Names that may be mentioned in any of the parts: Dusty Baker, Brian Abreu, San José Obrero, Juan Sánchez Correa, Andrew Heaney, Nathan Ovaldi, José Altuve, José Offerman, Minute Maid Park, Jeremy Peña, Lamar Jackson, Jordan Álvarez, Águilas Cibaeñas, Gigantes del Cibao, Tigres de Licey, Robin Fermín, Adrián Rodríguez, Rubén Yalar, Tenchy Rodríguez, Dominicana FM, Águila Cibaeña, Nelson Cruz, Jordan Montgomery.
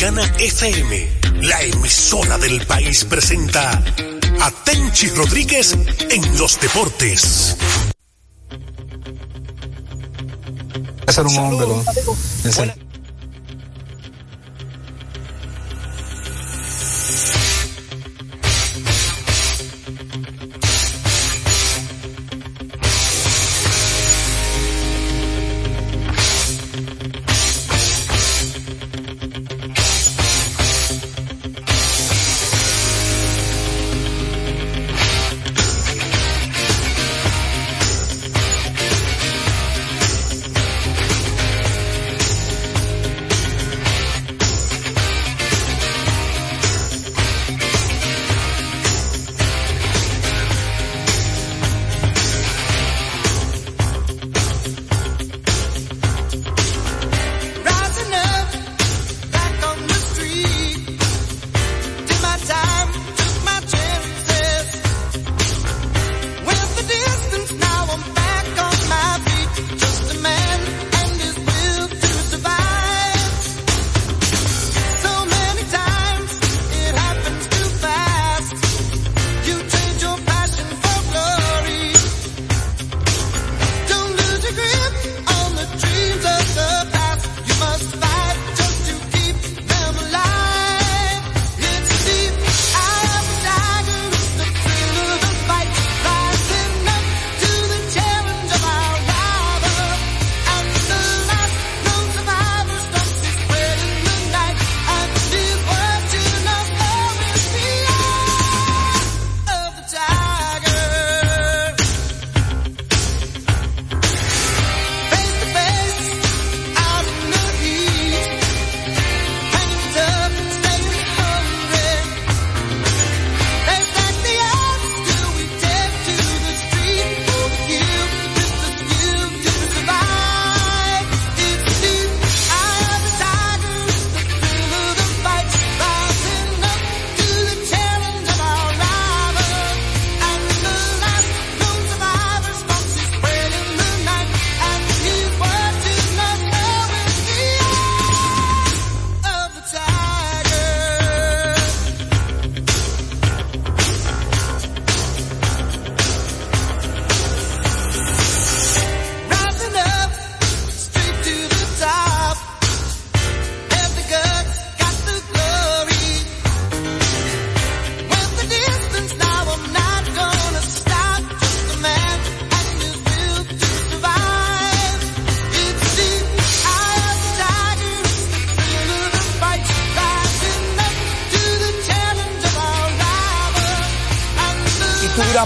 Dominicana FM, la emisora del país, presenta a Tenchy Rodríguez en los deportes. Hacer un hombre, ¿no?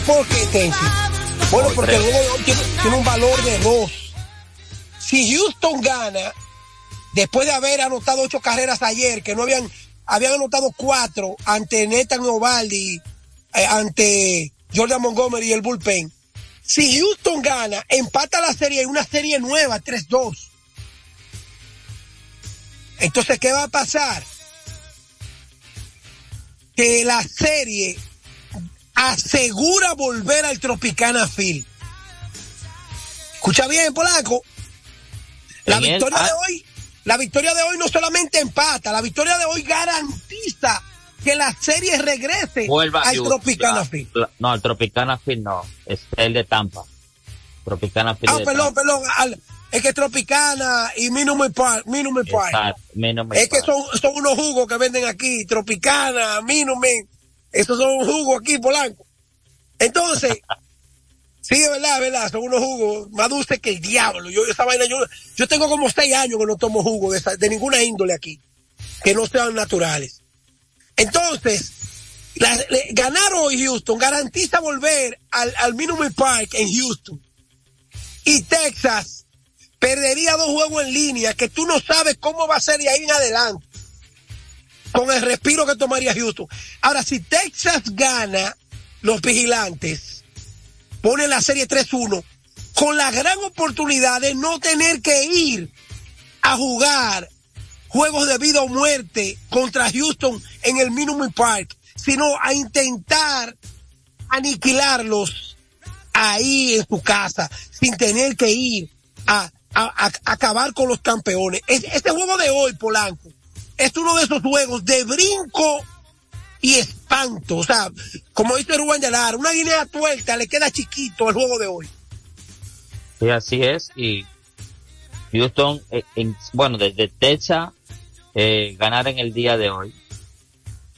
¿Por qué, Tenchy? Bueno, porque el juego tiene un valor de 2. Si Houston gana, después de haber anotado 8 carreras ayer, que no habían anotado 4 ante Nathan Ovaldi, ante Jordan Montgomery y el bullpen. Si Houston gana, empata la serie, y una serie nueva, 3-2. Entonces, ¿qué va a pasar? Que la serie asegura volver al Tropicana Field. Escucha bien, Polaco. La victoria de hoy no solamente empata, la victoria de hoy garantiza que la serie regrese al Tropicana Field. No, al Tropicana Field no, es el de Tampa. Tropicana Field. Perdón, es que Tropicana y Minute Maid Park. Es que son unos jugos que venden aquí, Tropicana, Minute Maid. Estos son un jugo aquí, Polanco. Entonces, sí, es verdad, son unos jugos más dulces que el diablo. Yo tengo como 6 años que no tomo jugo de ninguna índole aquí, que no sean naturales. Entonces, ganar hoy Houston garantiza volver al Minute Maid Park en Houston. Y Texas perdería 2 juegos en línea que tú no sabes cómo va a ser de ahí en adelante, con el respiro que tomaría Houston. Ahora, si Texas gana, los vigilantes ponen la serie 3-1 con la gran oportunidad de no tener que ir a jugar juegos de vida o muerte contra Houston en el Minute Maid Park, sino a intentar aniquilarlos ahí en su casa, sin tener que ir a acabar con los campeones. Este juego de hoy, Polanco, es uno de esos juegos de brinco y espanto. O sea, como dice Rubén Yalar, una guinea tuerta le queda chiquito el juego de hoy. Sí, así es. Y Houston, bueno, desde Texas, ganar en el día de hoy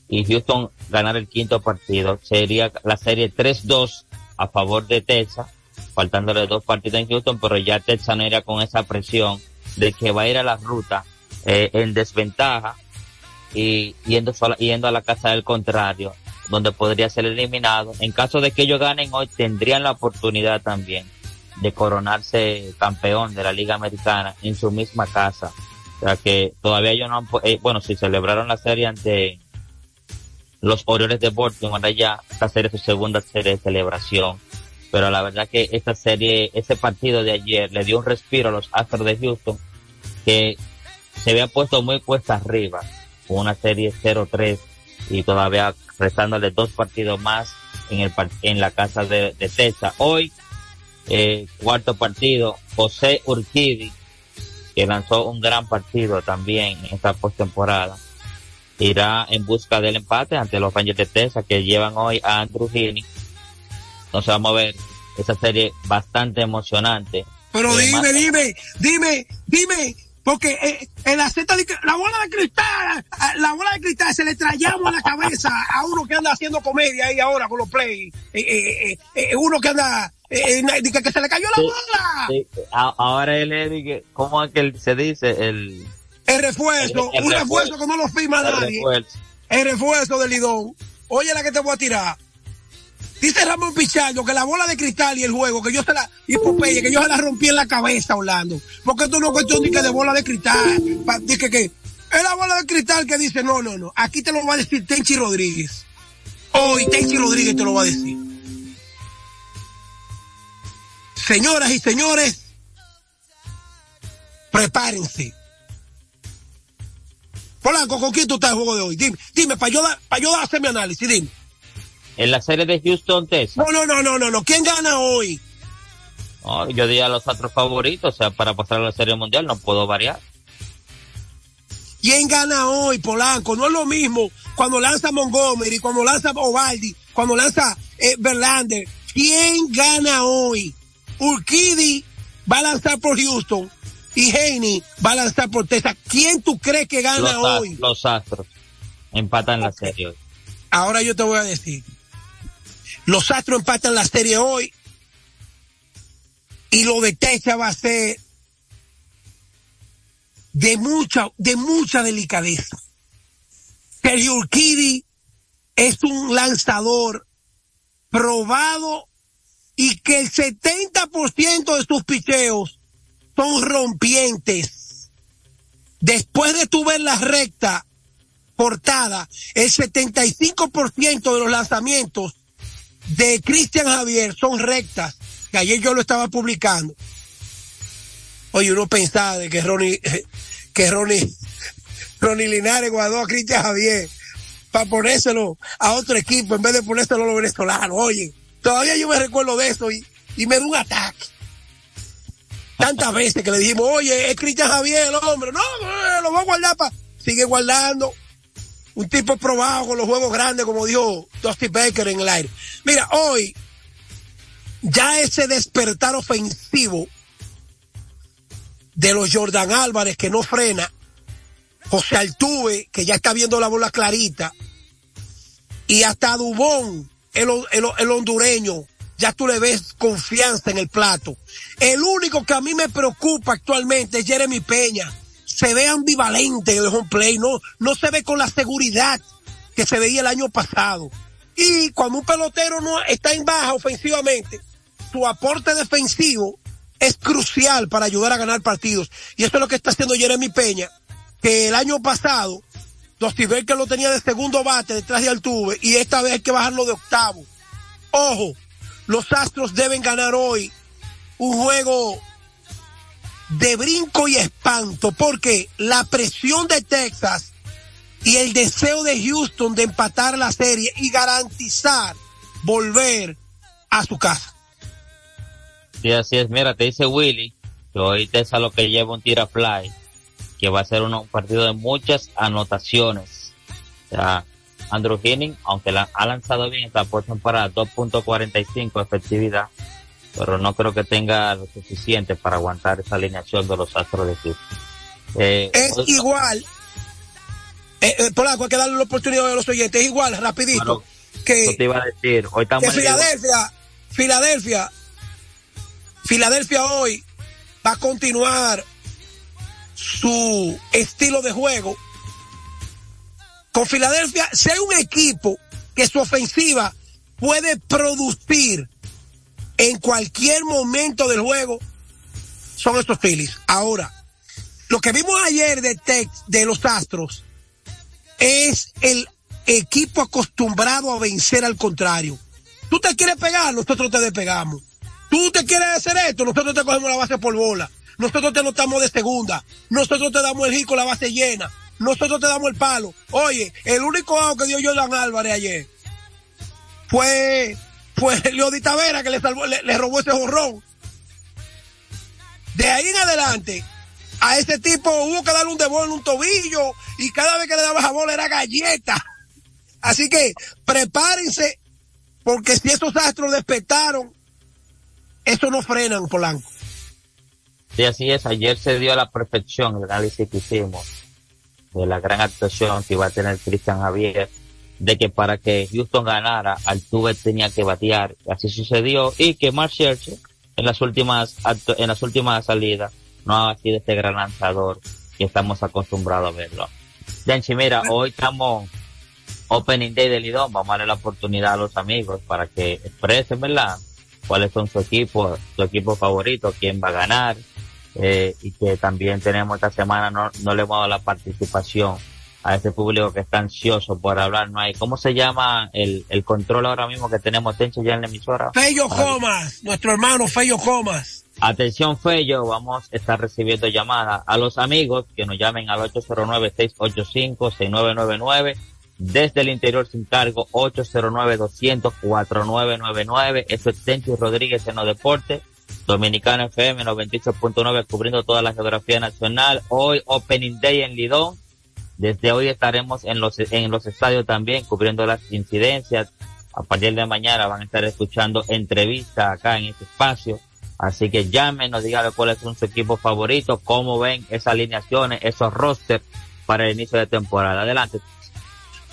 y Houston ganar el quinto partido, sería la serie 3-2 a favor de Texas, faltándole dos partidos en Houston, pero ya Texas no irá con esa presión de que va a ir a la ruta en desventaja y yendo a la casa del contrario, donde podría ser eliminado. En caso de que ellos ganen hoy, tendrían la oportunidad también de coronarse campeón de la Liga Americana en su misma casa. O sea que todavía ellos no han, bueno, si celebraron la serie ante los Orioles de Baltimore allá, esta serie es su segunda serie de celebración, pero la verdad que esta serie, ese partido de ayer le dio un respiro a los Astros de Houston, que se había puesto muy cuesta arriba, con una serie 0-3 y todavía restándole dos partidos más en la casa de Texas. Hoy, cuarto partido, José Urquidi, que lanzó un gran partido también en esta postemporada, irá en busca del empate ante los Rangers de Texas, que llevan hoy a Andrew Heaney. Entonces vamos a ver esa serie bastante emocionante. Pero dime, porque en la Z, la bola de cristal se le trayamos a la cabeza a uno que anda haciendo comedia ahí ahora con los play, uno que anda... que se le cayó la bola. Sí. Ahora él, ¿cómo es que se dice? El refuerzo que no lo firma nadie. El refuerzo del Lidón. Oye, la que te voy a tirar. Dice Ramón Pichardo que la bola de cristal y el juego, que yo se la rompí en la cabeza, Orlando. Porque esto no es cuestión ni que de bola de cristal. Dice que es la bola de cristal que dice, no. Aquí te lo va a decir Tenchy Rodríguez. Hoy Tenchy Rodríguez te lo va a decir. Señoras y señores, prepárense. Polanco, ¿con quién tú estás el juego de hoy? Dime, para yo hacer mi análisis, dime. En la serie de Houston, Texas. No. ¿Quién gana hoy? Oh, yo di a los otros favoritos, o sea, para pasar a la serie mundial no puedo variar. ¿Quién gana hoy, Polanco? No es lo mismo cuando lanza Montgomery, cuando lanza Ovaldi, cuando lanza Verlander. ¿Quién gana hoy? Urquidi va a lanzar por Houston y Heaney va a lanzar por Texas. ¿Quién tú crees que gana hoy? Los Astros empatan la serie hoy. Ahora yo te voy a decir, los Astros empatan la serie hoy y lo de Texas va a ser de mucha delicadeza. Sergio Urquidi es un lanzador probado y que el 70% de sus picheos son rompientes. Después de tu ver la recta cortada, el 75% de los lanzamientos de Cristian Javier son rectas, que ayer yo lo estaba publicando. Oye, uno pensaba de que Ronnie Linares guardó a Cristian Javier para ponérselo a otro equipo en vez de ponérselo a los venezolanos. Oye, todavía yo me recuerdo de eso y me da un ataque. Tantas veces que le dijimos, oye, es Cristian Javier el hombre. No, lo voy a guardar para... Sigue guardando. Un tipo probado con los juegos grandes, como dijo Dusty Baker en el aire. Mira, hoy ya ese despertar ofensivo de los Jordan Álvarez que no frena, José Altuve, que ya está viendo la bola clarita, y hasta Dubón, el hondureño, ya tú le ves confianza en el plato. El único que a mí me preocupa actualmente es Jeremy Peña. Se ve ambivalente en el home play, no se ve con la seguridad que se veía el año pasado. Y cuando un pelotero no está en baja ofensivamente, su aporte defensivo es crucial para ayudar a ganar partidos. Y eso es lo que está haciendo Jeremy Peña, que el año pasado Dusty Baker lo tenía de segundo bate detrás de Altuve y esta vez hay que bajarlo de octavo. Ojo, los Astros deben ganar hoy un juego de brinco y espanto, porque la presión de Texas y el deseo de Houston de empatar la serie y garantizar volver a su casa. Sí, así es. Mira, te dice Willy que hoy Texas lo que lleva un tira fly que va a ser un partido de muchas anotaciones. O sea, Andrew Heaney, aunque la ha lanzado bien esta postemporada, 2.45 efectividad, pero no creo que tenga lo suficiente para aguantar esa alineación de los Astros de Houston. Polaco, hay que darle la oportunidad a los oyentes, es igual, rapidito. Bueno, que te iba a decir, hoy estamos en Filadelfia hoy va a continuar su estilo de juego. Con Filadelfia, si hay un equipo que su ofensiva puede producir en cualquier momento del juego, son estos Phillies. Ahora, lo que vimos ayer de los Astros es el equipo acostumbrado a vencer al contrario. Tú te quieres pegar, nosotros te despegamos. Tú te quieres hacer esto, nosotros te cogemos la base por bola. Nosotros te notamos de segunda. Nosotros te damos el hit con la base llena. Nosotros te damos el palo. Oye, el único out que dio Jordan Álvarez ayer fue Leodita Vera, que le robó ese jorrón. De ahí en adelante, a ese tipo hubo que darle un debol en un tobillo, y cada vez que le daba la bola era galleta. Así que prepárense, porque si estos Astros despertaron, eso no frenan, Polanco. Sí, así es. Ayer se dio a la perfección el análisis que hicimos de la gran actuación que iba a tener Cristian Javier, de que para que Houston ganara, Altuve tenía que batear. Así sucedió, y que Mark Scherzer en las últimas salidas no ha sido este gran lanzador que estamos acostumbrados a verlo. Denchi, mira, hoy estamos Opening Day del Lidón. Vamos a darle la oportunidad a los amigos para que expresen, ¿verdad?, cuáles son su equipo favorito, quién va a ganar, y que también tenemos esta semana, no le hemos dado la participación a ese público que está ansioso por hablar. No hay, ¿cómo se llama el control ahora mismo que tenemos, Tencho, ya en la emisora? Fello Comas, nuestro hermano Fello Comas. Atención, Fello, vamos a estar recibiendo llamadas. A los amigos que nos llamen al 809-685-6999, desde el interior sin cargo, 809-200-4999. Eso es Tenchy Rodríguez en los deportes, Dominicana FM 98.9, cubriendo toda la geografía nacional. Hoy Opening Day en Lidón. Desde hoy estaremos en los estadios también, cubriendo las incidencias. A partir de mañana van a estar escuchando entrevistas acá en este espacio. Así que llámenos, díganme cuáles son sus equipos favoritos, cómo ven esas alineaciones, esos rosters para el inicio de temporada. Adelante.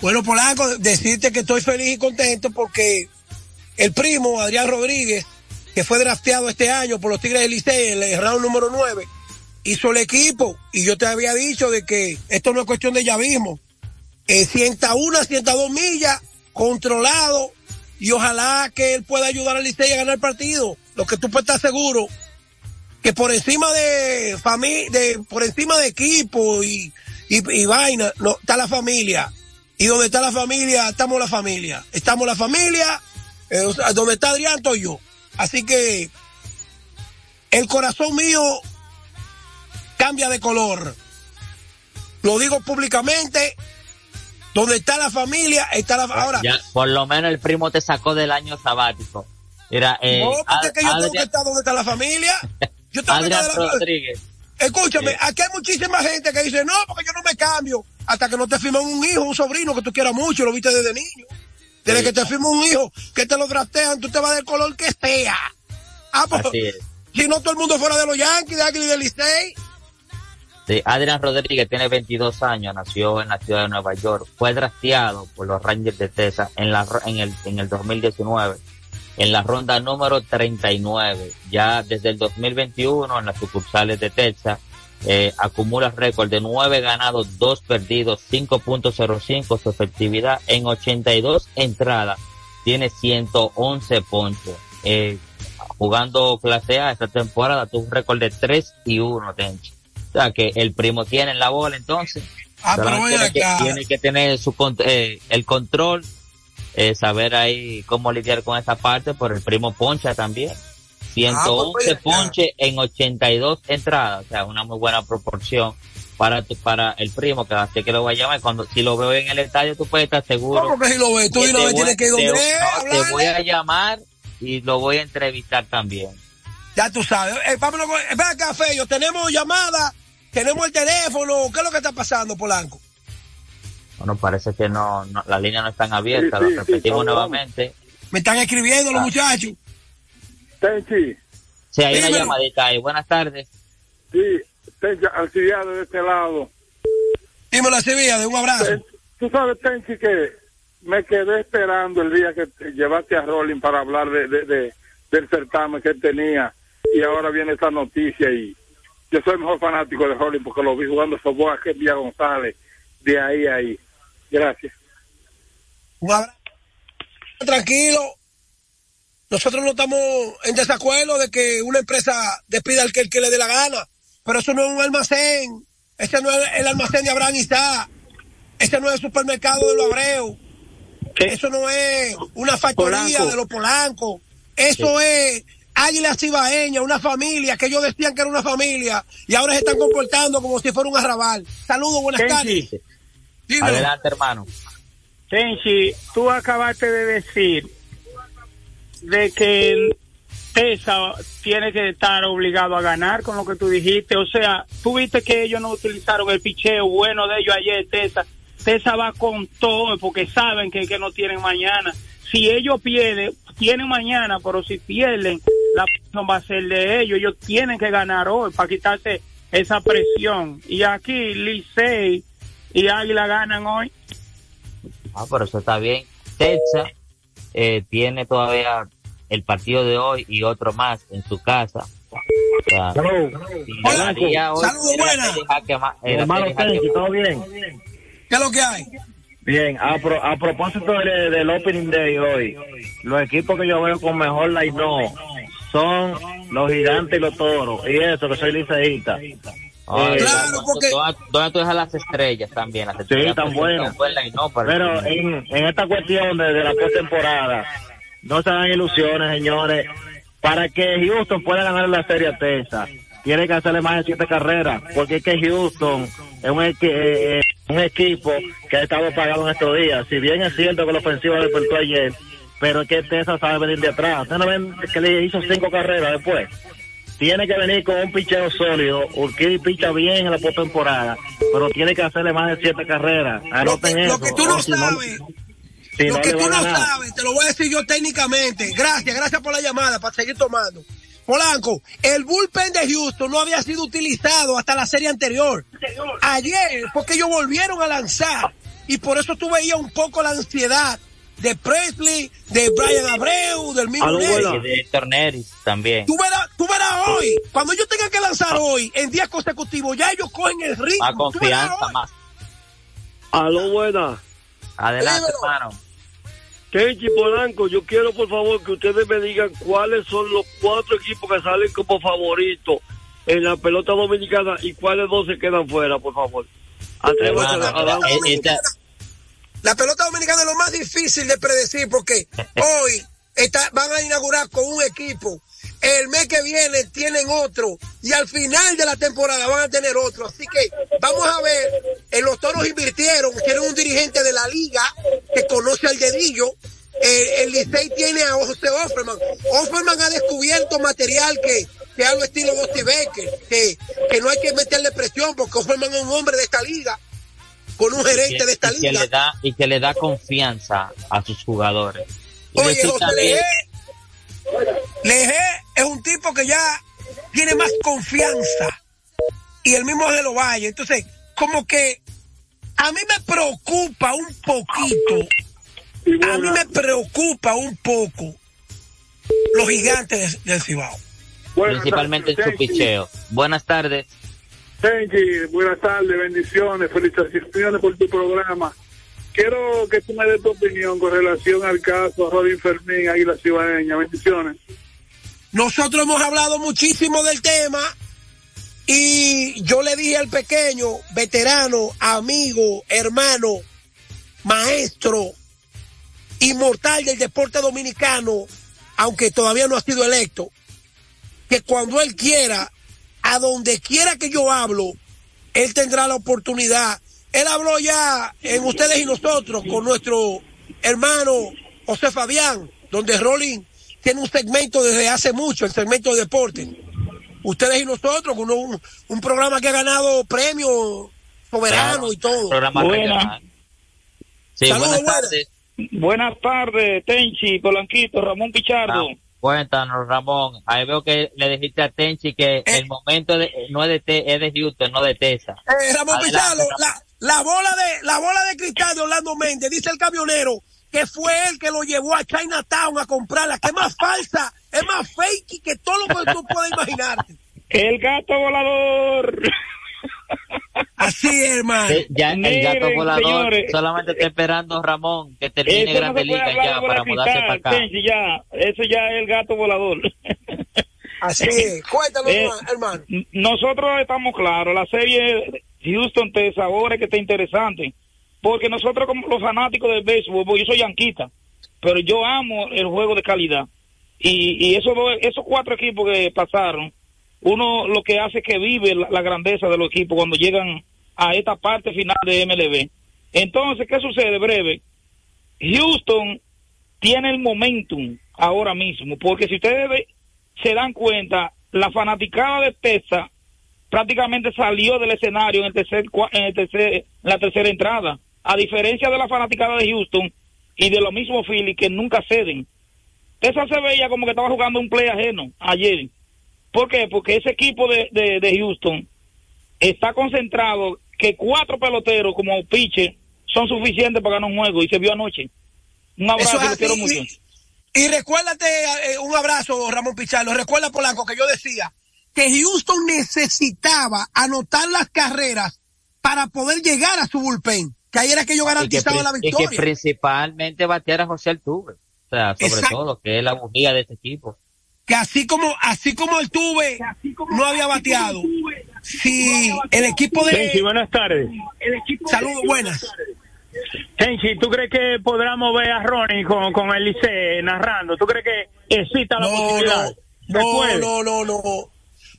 Bueno, Polanco, decirte que estoy feliz y contento porque el primo, Adrián Rodríguez, que fue drafteado este año por los Tigres de Licey en el round número 9, hizo el equipo, y yo te había dicho de que esto no es cuestión de llavismo. 101, 102 millas, controlado, y ojalá que él pueda ayudar al Licey a ganar el partido. Lo que tú puedes estar seguro, que por encima de equipo y vaina, no, está la familia. Y donde está la familia, estamos la familia, donde está Adrián, estoy yo. Así que el corazón mío cambia de color. Lo digo públicamente, donde está la familia, está la familia. Ahora, ya, por lo menos el primo te sacó del año sabático. Mira, no, porque es que yo tengo que estar donde está la familia. Yo tengo Adrián Rodríguez. Escúchame, sí. Aquí hay muchísima gente que dice, no, porque yo no me cambio hasta que no te firmen un hijo, un sobrino que tú quieras mucho, lo viste desde niño. Desde sí, que te firmen un hijo, que te lo draftean, tú te vas del color que sea. Ah, pues, si no, todo el mundo fuera de los Yankees, de Águila y de Licey. Sí, Adrián Rodríguez tiene 22 años, nació en la ciudad de Nueva York, fue drafteado por los Rangers de Texas en el 2019. En la ronda número 39, ya desde el 2021 en las sucursales de Texas, acumula récord de 9 ganados, 2 perdidos, 5.05 su efectividad en 82 entradas, tiene 111 ponches. Jugando clase A esta temporada tuvo un récord de 3-1, Tenchi. O sea que el primo tiene la bola, entonces. Tiene que tener el control. Saber ahí cómo lidiar con esa parte, por el primo poncha también. 111 ponche en 82 entradas, o sea, una muy buena proporción para el primo, que así que lo voy a llamar. Cuando, si lo veo en el estadio, tú puedes estar seguro. ¿Cómo que si lo ves? Tú y no me tienes que ir donde te voy a llamar y lo voy a entrevistar también. Ya tú sabes. Vámonos, ven acá, Fello, tenemos llamada Tenemos el teléfono. ¿Qué es lo que está pasando, Polanco? Bueno, parece que no las líneas no están abiertas. Sí, lo repetimos nuevamente. Me están escribiendo los muchachos. Tenchy. Sí, hay una llamadita ahí. Buenas tardes. Sí, Tenchy, Alcibiade de este lado. Dímelo, Alcibiade, un abrazo. Tú sabes, Tenchy, que me quedé esperando el día que te llevaste a Rolling para hablar del certamen que él tenía. Y ahora viene esta noticia. Y yo soy el mejor fanático de Rolling porque lo vi jugando softball aquel día, González. De ahí a ahí. Gracias. Un abrazo. Tranquilo. Nosotros no estamos en desacuerdo de que una empresa despida al que le dé la gana, pero eso no es un almacén. Este no es el almacén de Abraham Isaac. Este no es el supermercado de los Abreu. ¿Qué? Eso no es una factoría de los Polanco. Eso es Águila Cibaeña, una familia que ellos decían que era una familia y ahora se están comportando como si fuera un arrabal. Saludos, buenas tardes. Adelante, hermano. Tenchy, tú acabaste de decir de que Tesa tiene que estar obligado a ganar con lo que tú dijiste, o sea, tú viste que ellos no utilizaron el picheo bueno de ellos ayer. Tesa va con todo porque saben que no tienen mañana. Si ellos pierden, tienen mañana, pero si pierden, la presión va a ser de ellos. Ellos tienen que ganar hoy para quitarse esa presión, y aquí Licey y Águila ganan hoy. Ah, pero eso está bien. Tesa tiene todavía el partido de hoy y otro más en su casa. O sea, saludos, buenas. Hermano Tenchy, ¿todo bien? ¿Qué es lo que hay? Bien, a propósito del Opening Day hoy, los equipos que yo veo con mejor line-up son los Gigantes y los Toros. Y eso, que soy liceísta. Claro, porque ¿dónde tú dejas las estrellas también? Las estrellas sí, tan buenas. Pero en esta cuestión de la postemporada, no se dan ilusiones, señores. Para que Houston pueda ganar la serie a Texas, tiene que hacerle más de 7 carreras, porque es que Houston es un equipo que ha estado pagado en estos días. Si bien es cierto que la ofensiva le perdió ayer, pero es que Texas sabe venir de atrás. ¿Ustedes no ven que le hizo 5 carreras después? Tiene que venir con un picheo sólido. Urquidi picha bien en la postemporada, pero tiene que hacerle más de 7 carreras. Anoten eso. Lo que tú no sabes, te lo voy a decir yo técnicamente. Gracias por la llamada, para seguir tomando. Polanco, el bullpen de Houston no había sido utilizado hasta la serie anterior. Ayer, porque ellos volvieron a lanzar, y por eso tú veías un poco la ansiedad de Presley, de Brian Abreu, del mismo de Torneris también. Tú verás hoy, cuando ellos tengan que lanzar hoy, en días consecutivos, ya ellos cogen el ritmo. Más confianza, más. Aló, buenas. Adelante, hermano. Tenchy, Polanco, yo quiero, por favor, que ustedes me digan cuáles son los 4 equipos que salen como favoritos en la pelota dominicana y cuáles 2 se quedan fuera, por favor. Atrévate a la pelota dominicana es lo más difícil de predecir porque hoy van a inaugurar con un equipo, el mes que viene tienen otro y al final de la temporada van a tener otro. Así que vamos a ver, en los Toros invirtieron, tienen un dirigente de la liga que conoce al dedillo. El Licey tiene a José Offerman. Offerman ha descubierto material que algo estilo Dusty Baker, que no hay que meterle presión porque Offerman es un hombre de esta liga, con un gerente de esta liga. Que le da confianza a sus jugadores. Oye, José Lejé es un tipo que ya tiene más confianza. Y el mismo Ángel Ovalle. Entonces, como que a mí me preocupa un poquito. A mí me preocupa un poco los Gigantes del Cibao. Principalmente en su picheo. Buenas tardes. Tenchy, buenas tardes, bendiciones, felicitaciones por tu programa. Quiero que tú me des tu opinión con relación al caso Robin Fermín, Águila Cibaeña. Bendiciones. Nosotros hemos hablado muchísimo del tema y yo le dije al pequeño, veterano, amigo, hermano, maestro, inmortal del deporte dominicano, aunque todavía no ha sido electo, que cuando él quiera, a donde quiera que yo hablo, él tendrá la oportunidad. Él habló ya en Ustedes y Nosotros con nuestro hermano José Fabián, donde Rolling tiene un segmento desde hace mucho, el segmento de deporte. ustedes y nosotros, un programa que ha ganado premios soberanos, claro, y todo. Buenas. Sí, buenas tardes. Buenas tardes, Tenchy, Polanquito, Ramón Pichardo. Ah, cuéntanos, Ramón. Ahí veo que le dijiste a Tenchy que el momento no es es de Houston, no de Texas. Ramón Pichardo, la bola de cristal de Orlando Méndez, dice el camionero, que fue él que lo llevó a Chinatown a comprarla, que es más falsa, es más fake que todo lo que tú puedes imaginarte. El gato volador. Así es, hermano. Sí, ya, miren, el gato volador, señores, solamente está esperando, Ramón, que termine Grande Liga ya para mudarse para acá. Sí, ya, eso ya es el gato volador. Así es, cuéntalo, hermano. Nosotros estamos claros, la serie Houston-Texas ahora es que está interesante. Porque nosotros como los fanáticos del béisbol, yo soy yanquista, pero yo amo el juego de calidad. Y esos cuatro equipos que pasaron, uno lo que hace es que vive la grandeza de los equipos cuando llegan a esta parte final de MLB. Entonces, ¿qué sucede? Breve, Houston tiene el momentum ahora mismo, porque si ustedes se dan cuenta, la fanaticada de Texas prácticamente salió del escenario en la tercera entrada, a diferencia de la fanaticada de Houston y de los mismos Phillies que nunca ceden. Esa se veía como que estaba jugando un play ajeno ayer. ¿Por qué? Porque ese equipo de Houston está concentrado que cuatro peloteros como pitcher son suficientes para ganar un juego, y se vio anoche. Un abrazo, te quiero mucho. Y recuérdate, un abrazo, Ramón Pichardo, recuerda, Polanco, que yo decía que Houston necesitaba anotar las carreras para poder llegar a su bullpen, que ahí era que yo garantizaba la victoria. Y que principalmente bateara a José Altuve, o sea, sobre exacto, todo, que es la bujía de este equipo. Que así como Altuve no había bateado, si el equipo de... Tenchy, buenas tardes. Saludos, buenas. Tenchy, ¿tú crees que podrá mover a Ronnie con el Licey narrando? ¿Tú crees que exista la posibilidad? No.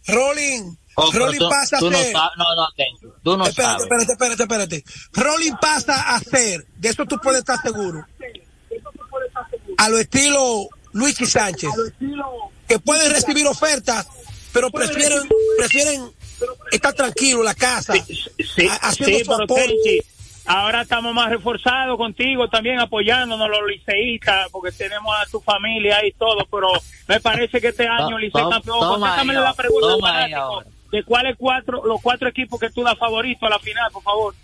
Rolling... Rolling pasa a ser. No, espérate. Rolling pasa a ser, de eso tú puedes estar seguro, a lo estilo Luigi Sánchez, que pueden recibir ofertas, pero prefieren estar tranquilos en la casa, haciendo su apoyo. Ahora estamos más reforzados contigo también, apoyándonos los liceístas, porque tenemos a tu familia y todo, pero me parece que este año Licey campeón. Contéstame la pregunta, fanático, de cuáles los cuatro equipos que tú das favorito a la final, por favor.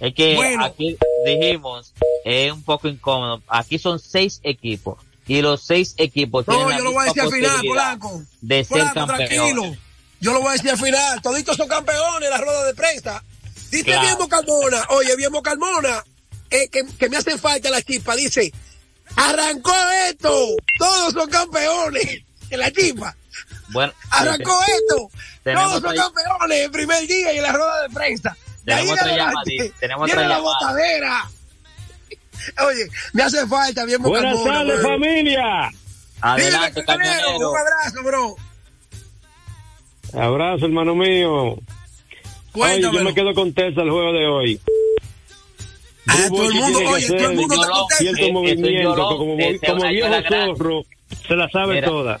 Es que bueno, aquí dijimos, es un poco incómodo, aquí son 6 equipos, y los 6 equipos tienen yo lo voy a decir al final, Polanco, de ser campeón. Yo lo voy a decir al final, toditos son campeones en la rueda de prensa. Dice claro. Bienvenido Carmona, que me hacen falta la chispa, dice, arrancó esto, todos son campeones en la chispa. Bueno, arrancó esto, todos son campeones el primer día y en la rueda de prensa. Tenemos otra la botadera. Oye, me hace falta Bienvenido Carmona. Buenas tardes, familia. Adelante, camionero. Un abrazo, bro. Un abrazo, hermano mío. Oye, yo me quedo con Texas el juego de hoy. Todo el mundo está con Texas. Cierto movimiento, como viejo zorro, se la sabe. Mira, toda.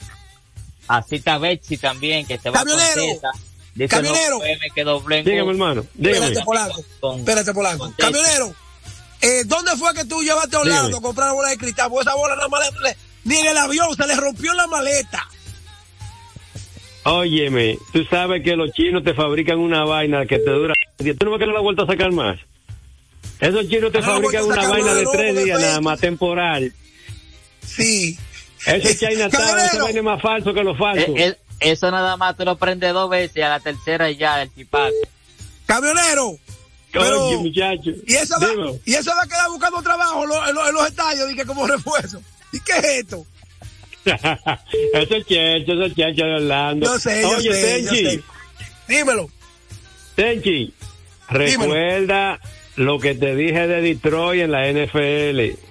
Así está Betsy también, que se va con Texas. Camionero. Dígame, hermano. Espérate, Polanco. Camionero, ¿dónde fue que tú llevaste a Orlando a comprar bola de cristal? Porque esa bola nada más ni en el avión, se le rompió la maleta. Óyeme, tú sabes que los chinos te fabrican una vaina que te dura. Tú no vas a querer la vuelta a sacar más. Esos chinos te fabrican una vaina de 3 días nada más, temporal. Sí. Eso es Chinatown, esa vaina es más falso que lo falso. Eso nada más te lo prende 2 veces y a la tercera ya el chipazo. Camionero. Pero, oye, muchacho. Y esa va a quedar buscando trabajo en los estadios, y que como refuerzo. ¿Y qué es esto? Eso es Chercho de Orlando. Yo sé, Tenchy. Dímelo. Tenchy, recuerda lo que te dije de Detroit en la NFL.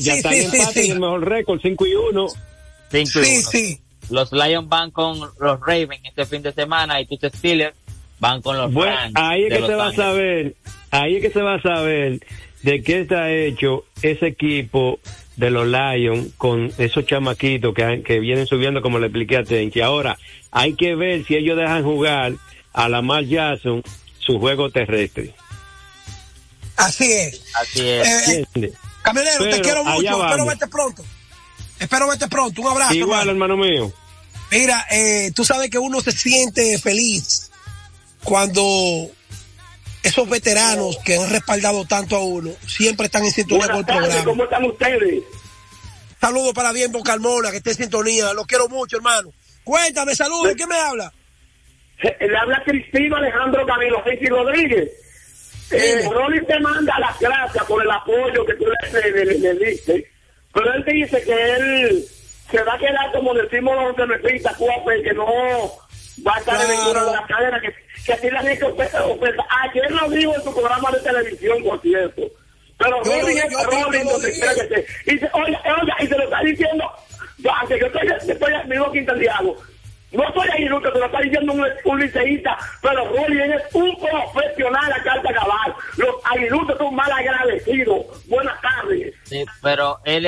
Ya están en el mejor récord, 5-1. Sí. Los Lions van con los Ravens este fin de semana, y tus Steelers van con los Rams. Ahí es que se va a saber de qué está hecho ese equipo de los Lions con esos chamaquitos que vienen subiendo, como le expliqué a Tenchy. Ahora, hay que ver si ellos dejan jugar a Lamar Jackson su juego terrestre. Así es. Así es. Camionero, pero te quiero mucho. Vamos. Espero verte pronto. Un abrazo. Igual, hermano mío. Mira, tú sabes que uno se siente feliz cuando esos veteranos que han respaldado tanto a uno siempre están en sintonía con el programa. ¿Cómo están ustedes? Saludos para Bienvenido Carmona, que esté en sintonía. Los quiero mucho, hermano. Cuéntame, saludos. ¿Quién me habla? Le habla Cristina Alejandro Camilo Tenchy Rodríguez. Ronnie te manda las gracias por el apoyo que tú le diste, pero él te dice que él se va a quedar, como decimos los tenistas, que no va a estar en ninguna de las cadenas, que así la gente oferta. Ayer lo dijo en su programa de televisión, por cierto, pero Ronnie es Ronnie, donde quiera que esté. Y dice, oiga, y se lo está diciendo, aunque yo estoy en el mismo Quinta Diablo. No soy ahí, Lucho, te lo está diciendo un liceísta, pero Rolly es un profesional a carta cabal. Los aguiluchos son mal agradecidos. Buenas tardes. Sí, pero él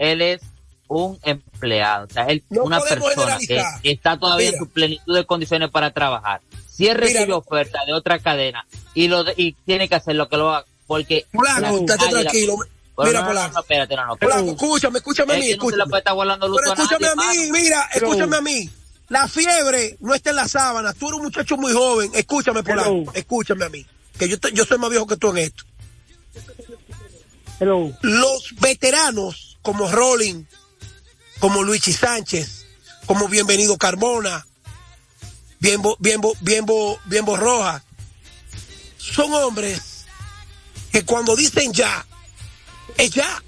es un empleado, o sea, una persona que está todavía en su plenitud de condiciones para trabajar. Si él recibe oferta de otra cadena y tiene que hacer lo que lo haga, porque... Blanco, estate tranquilo. Mira, Polanco, no, espérate, Polanco, escúchame a mí, escúchame a mí. La fiebre no está en la sábana. Tú eres un muchacho muy joven. Escúchame, Polanco, escúchame a mí, que yo soy más viejo que tú en esto. Los veteranos como Rolling, como Luigi Sánchez, como Bienvenido Carmona, Bienbo Rojas, son hombres que cuando dicen ya, es ya.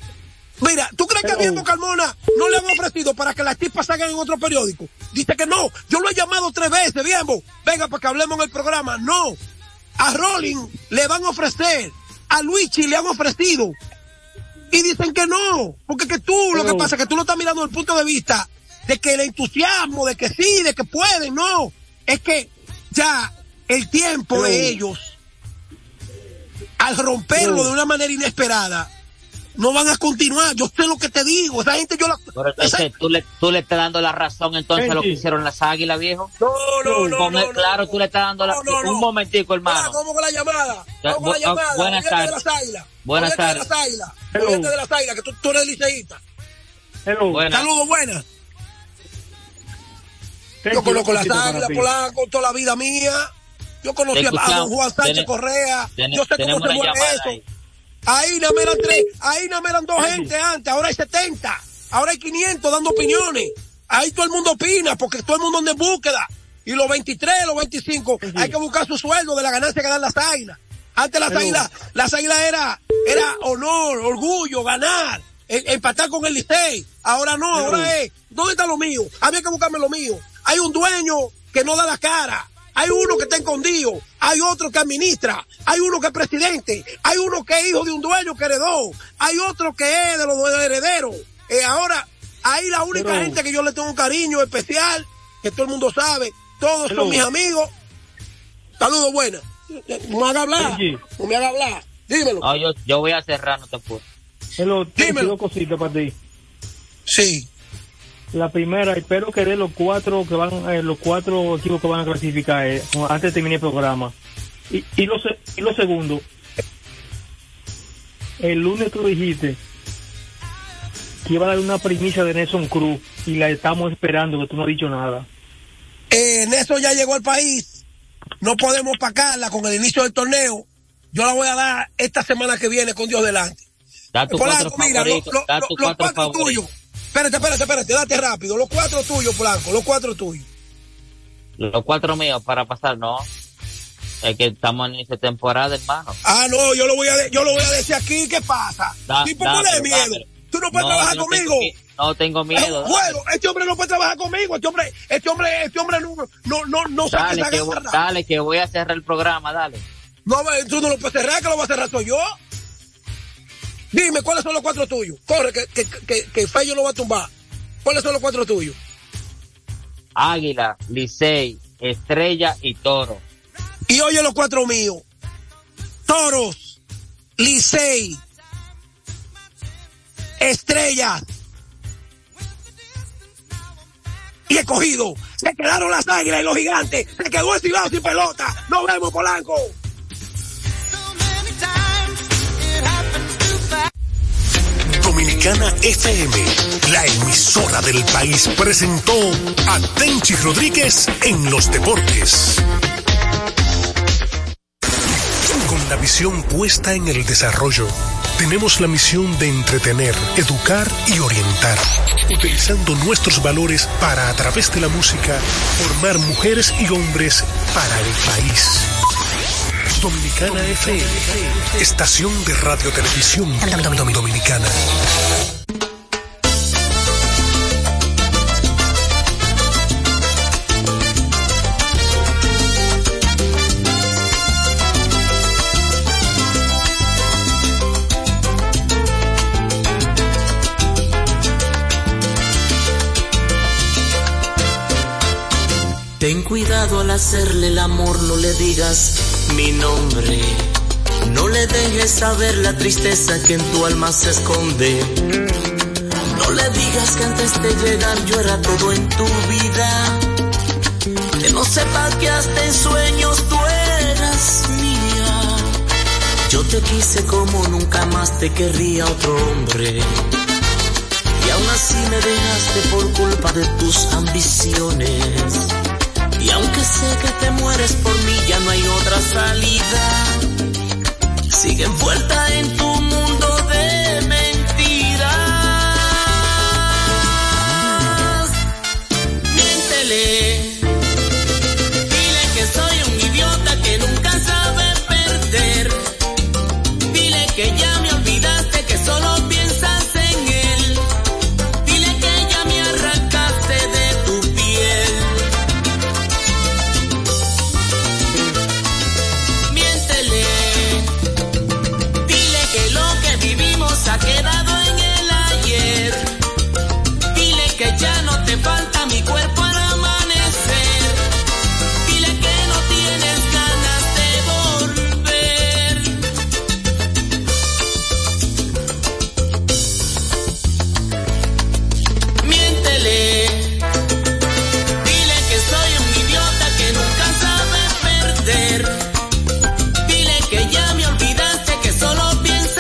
Mira, ¿tú crees que a Bienvenido Carmona no le han ofrecido para que las chispas salgan en otro periódico? Dice que no. Yo lo he llamado 3 veces, Bienbo. Venga, para que hablemos en el programa. No. A Rolling le van a ofrecer. A Luigi le han ofrecido. Y dicen que no. Porque que tú, lo que pasa es que tú lo estás mirando desde el punto de vista de que el entusiasmo, de que sí, de que pueden. No. Es que ya el tiempo de ellos, al romperlo de una manera inesperada, no van a continuar. Yo sé lo que te digo. Esa gente yo la... ¿Tú le estás dando la razón entonces a lo que hicieron las Águilas, viejo? No. Claro, tú le estás dando la... No. Un momentico, hermano. Vamos con la llamada. Buenas tardes. Buenas tardes. Oyente de las Águilas, que tú eres liceísta. Saludos, buenas. Yo conozco las Águilas, Polanco, toda la vida mía. Yo conocí a don Juan Sánchez Correa. Yo sé cómo se mueve eso. Ahí no me eran 3, ahí no me eran 2 gente antes, ahora hay 70, ahora hay 500 dando opiniones. Ahí todo el mundo opina, porque todo el mundo anda en búsqueda. Y los 23, los 25, hay que buscar su sueldo de la ganancia que dan las Águilas. Antes las águilas era honor, orgullo, ganar, empatar con el Licey. Ahora no, ahora es, ¿dónde está lo mío? Había que buscarme lo mío. Hay un dueño que no da la cara. Hay uno que está escondido, hay otro que administra, hay uno que es presidente, hay uno que es hijo de un dueño que heredó, hay otro que es de los herederos. Ahora, ahí la única gente que yo le tengo un cariño especial, que todo el mundo sabe, todos son mis amigos. Saludos, buenas. No me haga hablar. Dímelo. No, yo voy a cerrar, no te puedo. Dímelo. Dos cositas para ti. Sí. La primera, espero que de los cuatro equipos que van a clasificar antes de terminar el programa. Y lo segundo, el lunes tú dijiste que iba a dar una primicia de Nelson Cruz y la estamos esperando, que tú no has dicho nada. Nelson ya llegó al país, no podemos pagarla con el inicio del torneo. Yo la voy a dar esta semana que viene, con Dios delante. Da tu Polanco, mira, los cuatro tuyos. Espérate, date rápido. Los 4 tuyos, Polanco, los 4 tuyos. Los 4 míos para pasar, no. Es que estamos en esta temporada, hermano. Ah, no, yo lo voy a decir aquí, ¿qué pasa? Tipo, no le miedo. Tú no puedes trabajar conmigo. No tengo miedo. Bueno, este hombre no puede trabajar conmigo. Este hombre no sabe que se agarra. Dale, que voy a cerrar el programa, dale. No, tú no lo puedes cerrar, que lo voy a cerrar soy yo. Dime, ¿cuáles son los 4 tuyos? Corre, que Fello lo va a tumbar. ¿Cuáles son los 4 tuyos? Águila, Licey, Estrella y Toro. Y oye los 4 míos. Toros, Licey, Estrella y Escogido. Se quedaron las Águilas y los Gigantes. Se quedó el Cibao sin pelota. Nos vemos, Polanco. Dominicana FM, la emisora del país, presentó a Tenchy Rodríguez en los deportes. Con la visión puesta en el desarrollo, tenemos la misión de entretener, educar y orientar, utilizando nuestros valores para, a través de la música, formar mujeres y hombres para el país. Dominicana FM, estación de radio televisión dominicana. Ten cuidado al hacerle el amor, no le digas mi nombre, no le dejes saber la tristeza que en tu alma se esconde. No le digas que antes de llegar yo era todo en tu vida, que no sepas que hasta en sueños tú eras mía. Yo te quise como nunca más te querría otro hombre, y aún así me dejaste por culpa de tus ambiciones. Y aunque sé que te mueres por mí, ya no hay otra salida. Sigue envuelta en tu mundo de mentiras. Miéntele, dile que soy un idiota que nunca sabe perder. Dile que ya me olvidaste, que solo piensas en él. Dile que ya me arrancaste de tu piel. Ha quedado en el ayer. Dile que ya no te falta mi cuerpo al amanecer. Dile que no tienes ganas de volver. Miéntele. Dile que soy un idiota que nunca sabe perder. Dile que ya me olvidaste, que solo piensas.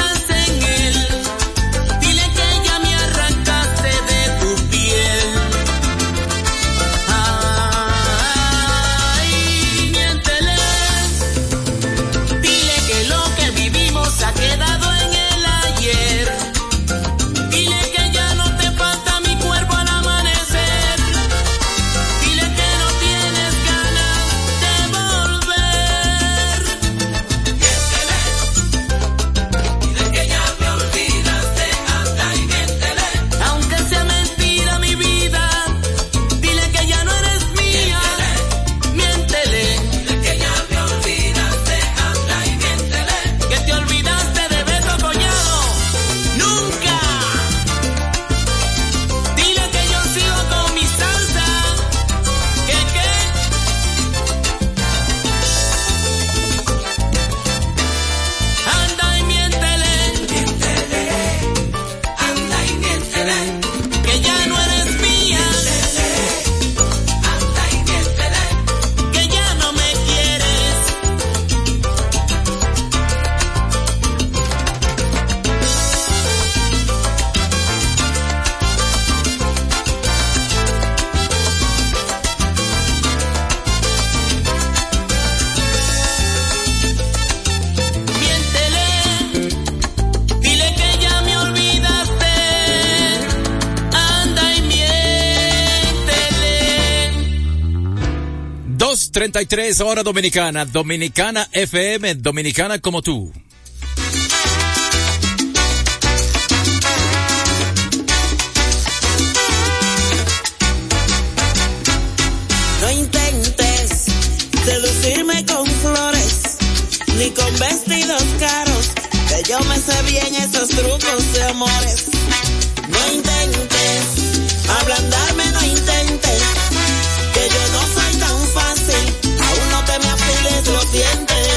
Hora dominicana, Dominicana FM, dominicana como tú. No intentes seducirme con flores, ni con vestidos caros, que yo me sé bien esos trucos de amores. No intentes ablandarme, no intentes, que yo no soy tan fácil. Aún no te me afiles los dientes.